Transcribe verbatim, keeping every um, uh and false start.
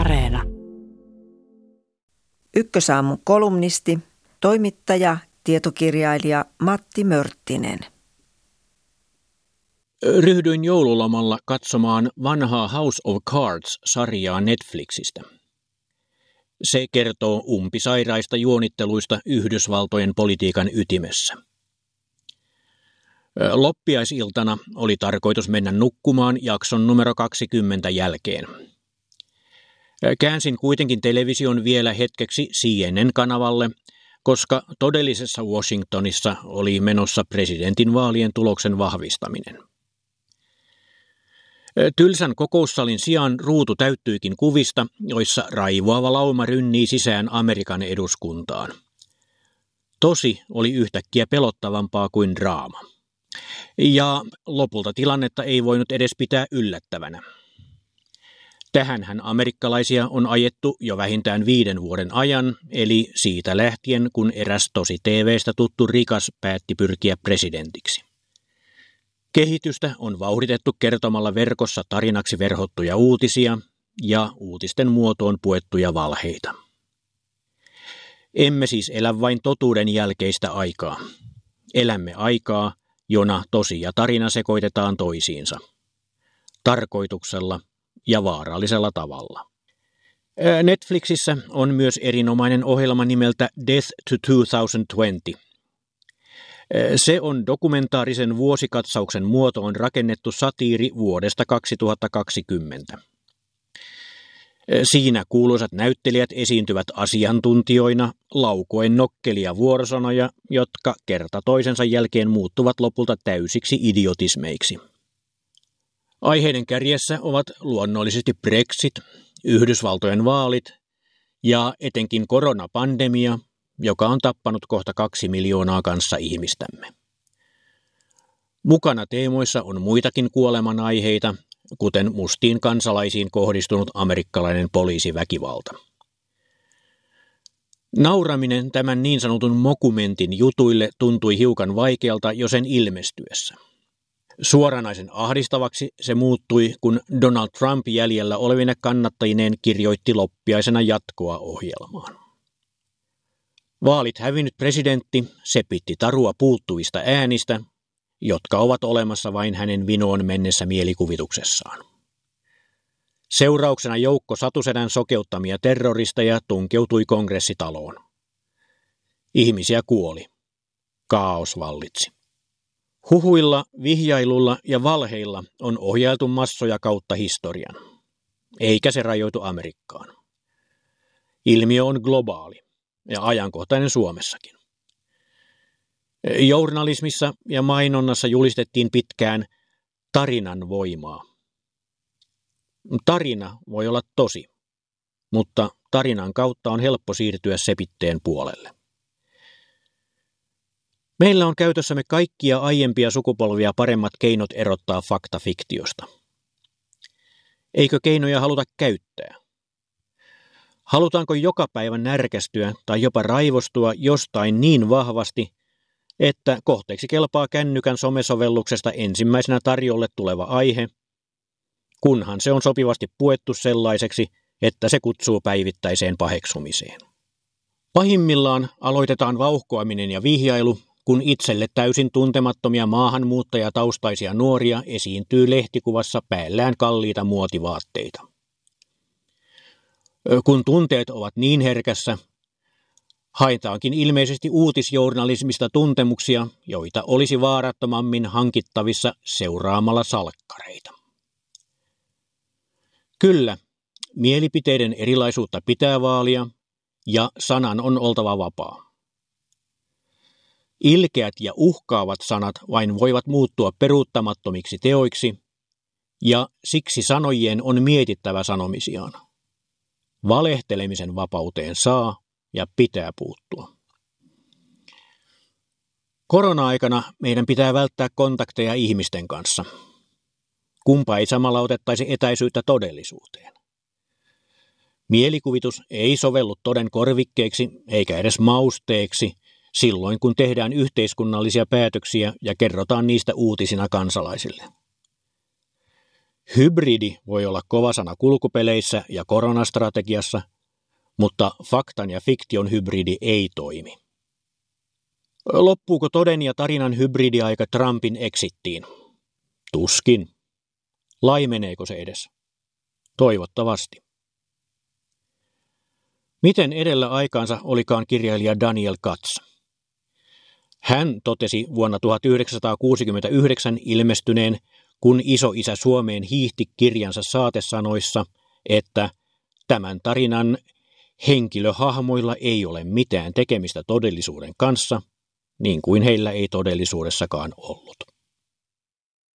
Areena. Ykkösaamun kolumnisti, toimittaja, tietokirjailija Matti Mörttinen. Ryhdyin joululomalla katsomaan vanhaa House of Cards-sarjaa Netflixistä. Se kertoo umpisairaista juonitteluista Yhdysvaltojen politiikan ytimessä. Loppiaisiltana oli tarkoitus mennä nukkumaan jakson numero kaksikymmentä jälkeen. Käänsin kuitenkin television vielä hetkeksi C N N-kanavalle, koska todellisessa Washingtonissa oli menossa presidentinvaalien tuloksen vahvistaminen. Tylsän kokoussalin sijaan ruutu täyttyikin kuvista, joissa raivoava lauma rynnii sisään Amerikan eduskuntaan. Tosi oli yhtäkkiä pelottavampaa kuin draama. Ja lopulta tilannetta ei voinut edes pitää yllättävänä. Tähänhän amerikkalaisia on ajettu jo vähintään viiden vuoden ajan, eli siitä lähtien, kun eräs tosi T V:stä tuttu rikas päätti pyrkiä presidentiksi. Kehitystä on vauhditettu kertomalla verkossa tarinaksi verhottuja uutisia ja uutisten muotoon puettuja valheita. Emme siis elä vain totuuden jälkeistä aikaa. Elämme aikaa, jona tosi ja tarina sekoitetaan toisiinsa. Tarkoituksella ja vaarallisella tavalla. Netflixissä on myös erinomainen ohjelma nimeltä Death to kaksituhattakaksikymmentä. Se on dokumentaarisen vuosikatsauksen muotoon rakennettu satiiri vuodesta kaksituhattakaksikymmentä. Siinä kuuluisat näyttelijät esiintyvät asiantuntijoina, laukoen nokkelia vuorosanoja, jotka kerta toisensa jälkeen muuttuvat lopulta täysiksi idiotismeiksi. Aiheiden kärjessä ovat luonnollisesti Brexit, Yhdysvaltojen vaalit ja etenkin koronapandemia, joka on tappanut kohta kaksi miljoonaa kanssaihmistämme. Mukana teemoissa on muitakin kuolemanaiheita, kuten mustiin kansalaisiin kohdistunut amerikkalainen poliisiväkivalta. Nauraminen tämän niin sanotun mokumentin jutuille tuntui hiukan vaikealta jo sen ilmestyessä. Suoranaisen ahdistavaksi se muuttui, kun Donald Trump jäljellä olevine kannattajineen kirjoitti loppiaisena jatkoa ohjelmaan. Vaalit hävinnyt presidentti sepitti tarua puuttuvista äänistä, jotka ovat olemassa vain hänen vinoon mennessä mielikuvituksessaan. Seurauksena joukko satusedän sokeuttamia terroristeja tunkeutui kongressitaloon. Ihmisiä kuoli. Kaaos vallitsi. Huhuilla, vihjailulla ja valheilla on ohjailtu massoja kautta historian, eikä se rajoitu Amerikkaan. Ilmiö on globaali ja ajankohtainen Suomessakin. Journalismissa ja mainonnassa julistettiin pitkään tarinan voimaa. Tarina voi olla tosi, mutta tarinan kautta on helppo siirtyä sepitteen puolelle. Meillä on käytössämme kaikkia aiempia sukupolvia paremmat keinot erottaa fakta fiktiosta. Eikö keinoja haluta käyttää? Halutaanko joka päivä närkästyä tai jopa raivostua jostain niin vahvasti, että kohteeksi kelpaa kännykän somesovelluksesta ensimmäisenä tarjolle tuleva aihe, kunhan se on sopivasti puettu sellaiseksi, että se kutsuu päivittäiseen paheksumiseen. Pahimmillaan aloitetaan vauhkoaminen ja vihjailu, kun itselle täysin tuntemattomia maahanmuuttajataustaisia nuoria esiintyy lehtikuvassa päällään kalliita muotivaatteita. Kun tunteet ovat niin herkässä, haetaankin ilmeisesti uutisjournalismista tuntemuksia, joita olisi vaarattomammin hankittavissa seuraamalla salkkareita. Kyllä, mielipiteiden erilaisuutta pitää vaalia ja sanan on oltava vapaa. Ilkeät ja uhkaavat sanat vain voivat muuttua peruuttamattomiksi teoiksi ja siksi sanojien on mietittävä sanomisiaan. Valehtelemisen vapauteen saa ja pitää puuttua. Korona-aikana meidän pitää välttää kontakteja ihmisten kanssa. Kumpa ei samalla otettaisi etäisyyttä todellisuuteen. Mielikuvitus ei sovellu toden korvikkeeksi eikä edes mausteeksi silloin, kun tehdään yhteiskunnallisia päätöksiä ja kerrotaan niistä uutisina kansalaisille. Hybridi voi olla kova sana kulkupeleissä ja koronastrategiassa, mutta faktan ja fiktion hybridi ei toimi. Loppuuko toden ja tarinan hybridiaika Trumpin exittiin? Tuskin. Laimeneeko se edes? Toivottavasti. Miten edellä aikaansa olikaan kirjailija Daniel Katz? Hän totesi vuonna tuhatyhdeksänsataakuusikymmentäyhdeksän ilmestyneen Kun isoisä Suomeen hiihti kirjansa saatesanoissa, että tämän tarinan henkilöhahmoilla ei ole mitään tekemistä todellisuuden kanssa, niin kuin heillä ei todellisuudessakaan ollut.